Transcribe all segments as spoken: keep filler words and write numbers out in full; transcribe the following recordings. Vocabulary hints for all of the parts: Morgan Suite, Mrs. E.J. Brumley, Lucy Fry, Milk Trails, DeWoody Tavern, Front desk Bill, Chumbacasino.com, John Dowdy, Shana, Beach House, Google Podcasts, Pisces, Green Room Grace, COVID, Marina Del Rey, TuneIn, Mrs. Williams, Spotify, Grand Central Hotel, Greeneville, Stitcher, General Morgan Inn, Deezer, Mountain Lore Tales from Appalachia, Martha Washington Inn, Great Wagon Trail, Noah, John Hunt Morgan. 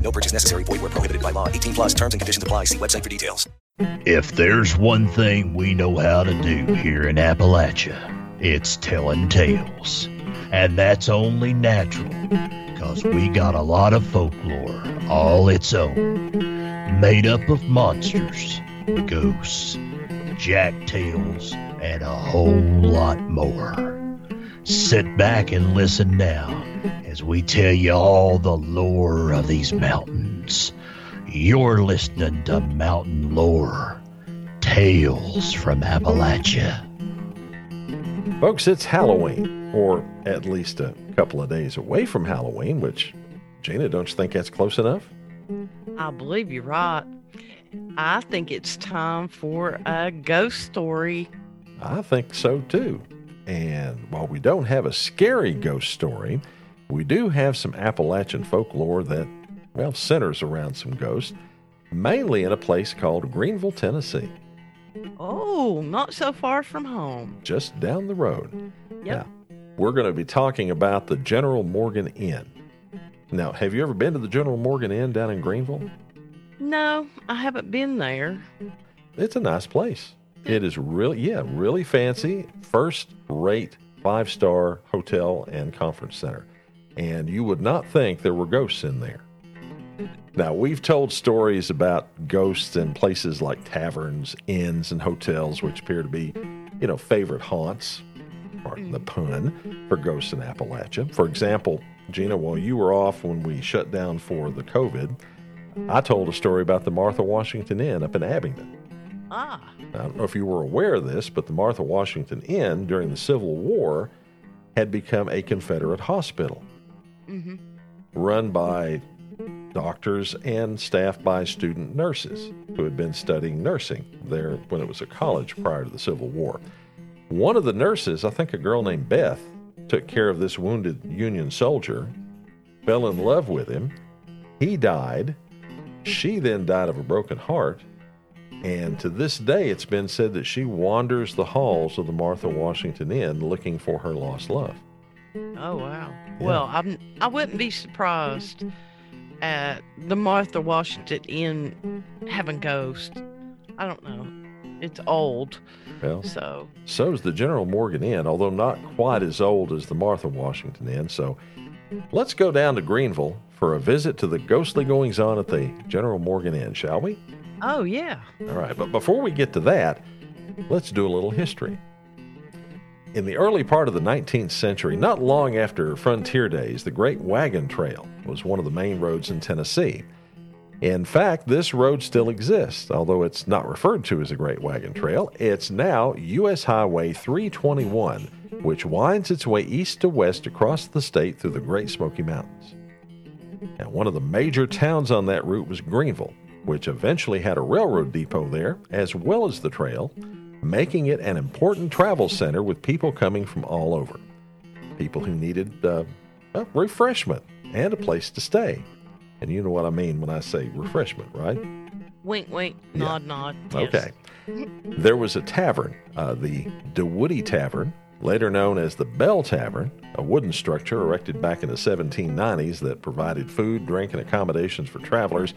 No purchase necessary. Void where prohibited by law. eighteen plus terms and conditions apply. See website for details. If there's one thing we know how to do here in Appalachia, it's telling tales. And that's only natural, because we got a lot of folklore all its own, made up of monsters, ghosts, jacktails, and a whole lot more. Sit back and listen now as we tell you all the lore of these mountains. You're listening to Mountain Lore Tales from Appalachia. Folks, it's Halloween, or at least a couple of days away from Halloween, which, Gina, don't you think that's close enough? I believe you're right. I think it's time for a ghost story. I think so, too. And while we don't have a scary ghost story, we do have some Appalachian folklore that, well, centers around some ghosts, mainly in a place called Greeneville, Tennessee. Oh, not so far from home. Just down the road. Yep. Now, we're going to be talking about the General Morgan Inn. Now, have you ever been to the General Morgan Inn down in Greeneville? No, I haven't been there. It's a nice place. It is really, yeah, really fancy, first-rate, five-star hotel and conference center. And you would not think there were ghosts in there. Now, we've told stories about ghosts in places like taverns, inns, and hotels, which appear to be, you know, favorite haunts, pardon the pun, for ghosts in Appalachia. For example, Gina, while you were off when we shut down for the COVID, I told a story about the Martha Washington Inn up in Abingdon. Ah. I don't know if you were aware of this, but the Martha Washington Inn during the Civil War had become a Confederate hospital, mm-hmm. run by doctors and staffed by student nurses who had been studying nursing there when it was a college prior to the Civil War. One of the nurses, I think a girl named Beth, took care of this wounded Union soldier, fell in love with him. He died. She then died of a broken heart. And to this day, it's been said that she wanders the halls of the Martha Washington Inn looking for her lost love. Oh, wow. Yeah. Well, I'm, I wouldn't be surprised at the Martha Washington Inn having ghosts. I don't know. It's old. Well, so so is the General Morgan Inn, although not quite as old as the Martha Washington Inn. So let's go down to Greeneville for a visit to the ghostly goings-on at the General Morgan Inn, shall we? Oh, yeah. All right, but before we get to that, let's do a little history. In the early part of the nineteenth century, not long after frontier days, the Great Wagon Trail was one of the main roads in Tennessee. In fact, this road still exists, although it's not referred to as the Great Wagon Trail. It's now U S Highway three twenty-one, which winds its way east to west across the state through the Great Smoky Mountains. Now, one of the major towns on that route was Greeneville, which eventually had a railroad depot there, as well as the trail, making it an important travel center with people coming from all over. People who needed uh, a refreshment and a place to stay. And you know what I mean when I say refreshment, right? Wink, wink, nod, yeah. nod. Yes. Okay. There was a tavern, uh, the DeWoody Tavern, later known as the Bell Tavern, a wooden structure erected back in the seventeen nineties that provided food, drink, and accommodations for travelers.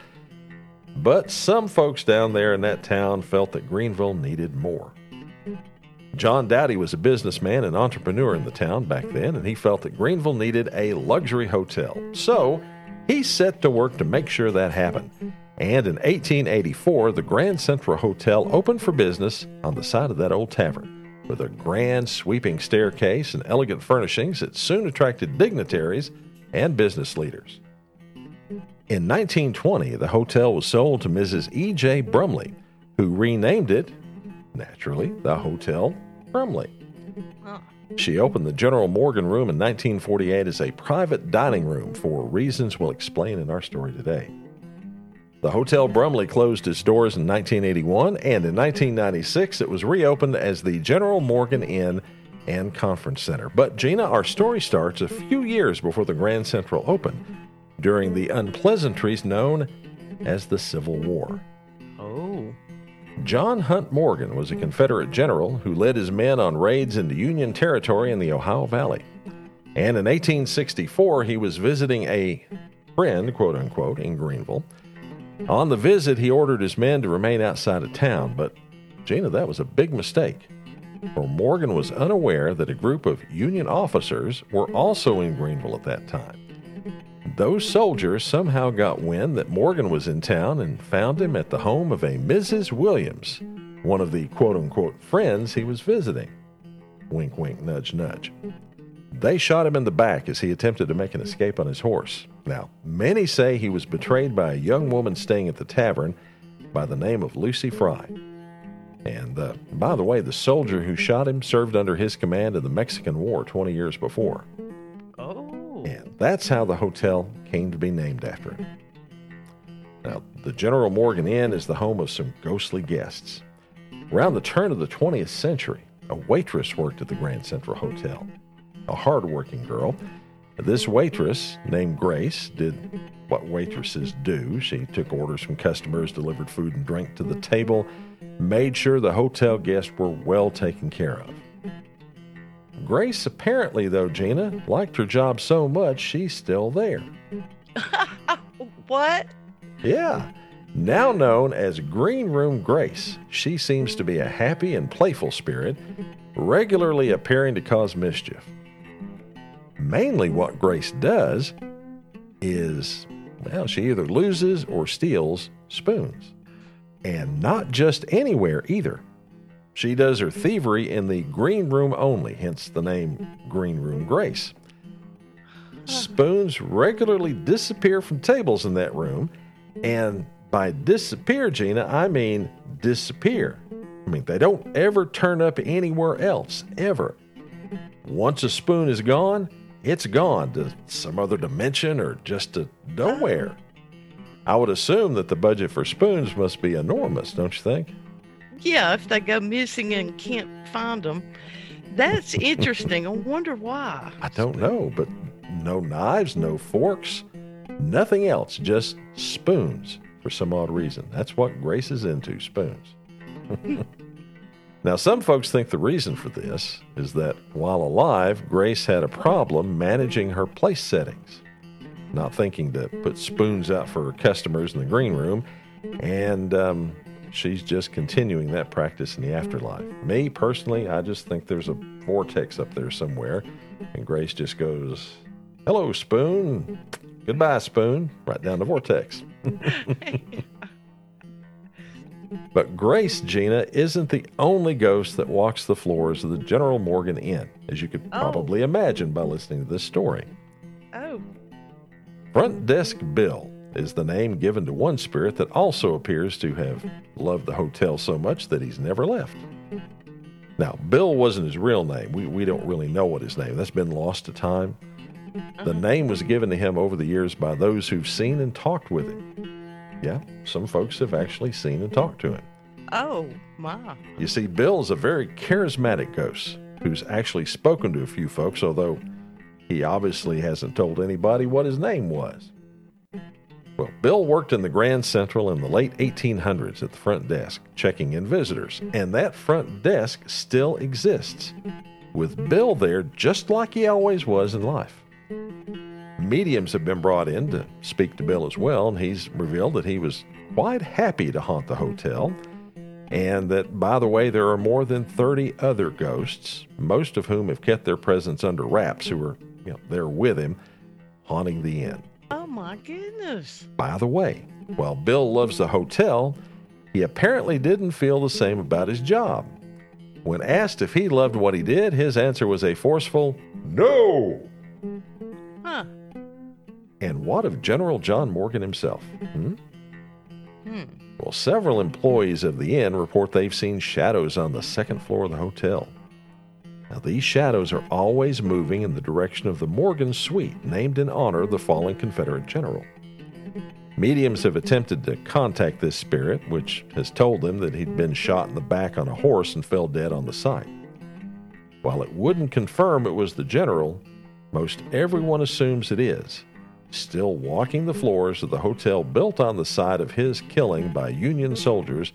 But some folks down there in that town felt that Greeneville needed more. John Dowdy was a businessman and entrepreneur in the town back then, and he felt that Greeneville needed a luxury hotel. So he set to work to make sure that happened. And in eighteen eighty-four, the Grand Central Hotel opened for business on the side of that old tavern. With a grand sweeping staircase and elegant furnishings, it soon attracted dignitaries and business leaders. In nineteen twenty, the hotel was sold to Missus E J. Brumley, who renamed it, naturally, the Hotel Brumley. She opened the General Morgan Room in nineteen forty-eight as a private dining room for reasons we'll explain in our story today. The Hotel Brumley closed its doors in nineteen eighty-one, and in nineteen ninety-six it was reopened as the General Morgan Inn and Conference Center. But, Gina, our story starts a few years before the Grand Central opened, during the unpleasantries known as the Civil War. Oh. John Hunt Morgan was a Confederate general who led his men on raids into Union territory in the Ohio Valley. And in eighteen sixty-four, he was visiting a friend, quote unquote, in Greeneville. On the visit, he ordered his men to remain outside of town, but, Gina, that was a big mistake, for Morgan was unaware that a group of Union officers were also in Greeneville at that time. Those soldiers somehow got wind that Morgan was in town and found him at the home of a Missus Williams, one of the quote-unquote friends he was visiting. Wink, wink, nudge, nudge. They shot him in the back as he attempted to make an escape on his horse. Now, many say he was betrayed by a young woman staying at the tavern by the name of Lucy Fry. And, uh, by the way, the soldier who shot him served under his command in the Mexican War twenty years before. Oh. And that's how the hotel came to be named after him. Now, the General Morgan Inn is the home of some ghostly guests. Around the turn of the twentieth century, a waitress worked at the Grand Central Hotel. A hard-working girl. This waitress, named Grace, did what waitresses do. She took orders from customers, delivered food and drink to the table, made sure the hotel guests were well taken care of. Grace apparently, though, Gina, liked her job so much she's still there. What? Yeah. Now known as Green Room Grace, she seems to be a happy and playful spirit, regularly appearing to cause mischief. Mainly what Grace does is, well, she either loses or steals spoons. And not just anywhere either. She does her thievery in the green room only, hence the name Green Room Grace. Spoons regularly disappear from tables in that room. And by disappear, Gina, I mean disappear. I mean, they don't ever turn up anywhere else, ever. Once a spoon is gone, it's gone to some other dimension or just to nowhere. I would assume that the budget for spoons must be enormous, don't you think? Yeah, if they go missing and can't find them. That's interesting. I wonder why. I don't know, but no knives, no forks, nothing else, just spoons for some odd reason. That's what Grace is into, spoons. Now, some folks think the reason for this is that while alive, Grace had a problem managing her place settings, not thinking to put spoons out for her customers in the green room, and um, she's just continuing that practice in the afterlife. Me, personally, I just think there's a vortex up there somewhere, and Grace just goes, hello, spoon, goodbye, spoon, right down the vortex. But Grace, Gina, isn't the only ghost that walks the floors of the General Morgan Inn, as you could oh. probably imagine by listening to this story. Oh. Front Desk Bill is the name given to one spirit that also appears to have loved the hotel so much that he's never left. Now, Bill wasn't his real name. We, we don't really know what his name. That's been lost to time. The name was given to him over the years by those who've seen and talked with him. Yeah, some folks have actually seen and talked to him. Oh, my. You see, Bill's a very charismatic ghost who's actually spoken to a few folks, although he obviously hasn't told anybody what his name was. Well, Bill worked in the Grand Central in the late eighteen hundreds at the front desk, checking in visitors, and that front desk still exists, with Bill there just like he always was in life. Mediums have been brought in to speak to Bill as well, and he's revealed that he was quite happy to haunt the hotel, and that, by the way, there are more than thirty other ghosts, most of whom have kept their presence under wraps, who are you know, there with him, haunting the inn. Oh, my goodness. By the way, while Bill loves the hotel, he apparently didn't feel the same about his job. When asked if he loved what he did, his answer was a forceful, "No!" Huh. And what of General John Morgan himself? Hmm? Hmm. Well, several employees of the inn report they've seen shadows on the second floor of the hotel. Now, these shadows are always moving in the direction of the Morgan Suite, named in honor of the fallen Confederate general. Mediums have attempted to contact this spirit, which has told them that he'd been shot in the back on a horse and fell dead on the site. While it wouldn't confirm it was the general, most everyone assumes it is, still walking the floors of the hotel built on the site of his killing by Union soldiers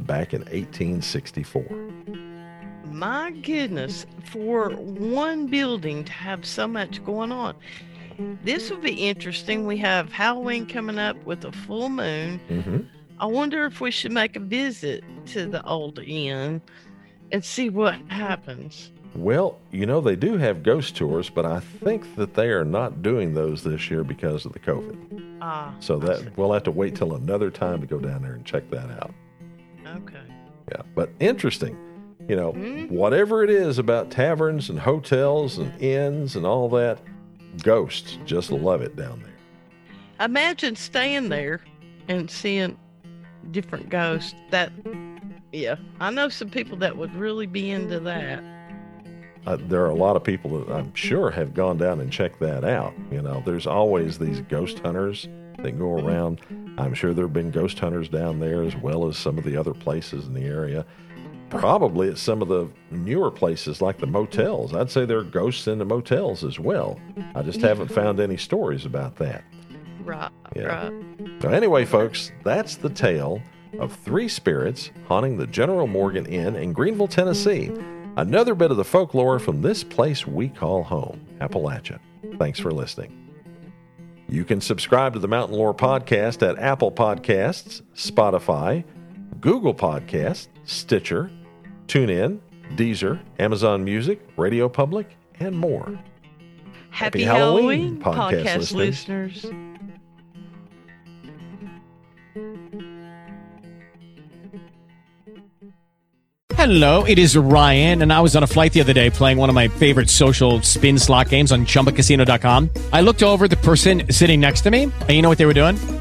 back in eighteen sixty-four. My goodness, for one building to have so much going on. This will be interesting. We have Halloween coming up with a full moon. Mm-hmm. I wonder if we should make a visit to the old inn and see what happens. Well, you know, they do have ghost tours, but I think that they are not doing those this year because of the COVID. Ah, so that we'll have to wait till another time to go down there and check that out. Okay. Yeah, but interesting. You know, mm-hmm. Whatever it is about taverns and hotels and inns and all that, ghosts just love it down there. Imagine staying there and seeing different ghosts. That, yeah, I know some people that would really be into that. Uh, there are a lot of people that I'm sure have gone down and checked that out. You know, there's always these ghost hunters that go around. I'm sure there have been ghost hunters down there as well as some of the other places in the area. Probably at some of the newer places like the motels. I'd say there are ghosts in the motels as well. I just haven't found any stories about that. Right, yeah. right. So anyway, folks, that's the tale of three spirits haunting the General Morgan Inn in Greeneville, Tennessee. Another bit of the folklore from this place we call home, Appalachia. Thanks for listening. You can subscribe to the Mountain Lore Podcast at Apple Podcasts, Spotify, Google Podcasts, Stitcher, TuneIn, Deezer, Amazon Music, Radio Public, and more. Happy, Happy Halloween, Halloween, podcast, podcast listeners. listeners. Hello, it is Ryan, and I was on a flight the other day playing one of my favorite social spin slot games on Chumba Casino dot com. I looked over at the person sitting next to me, and you know what they were doing?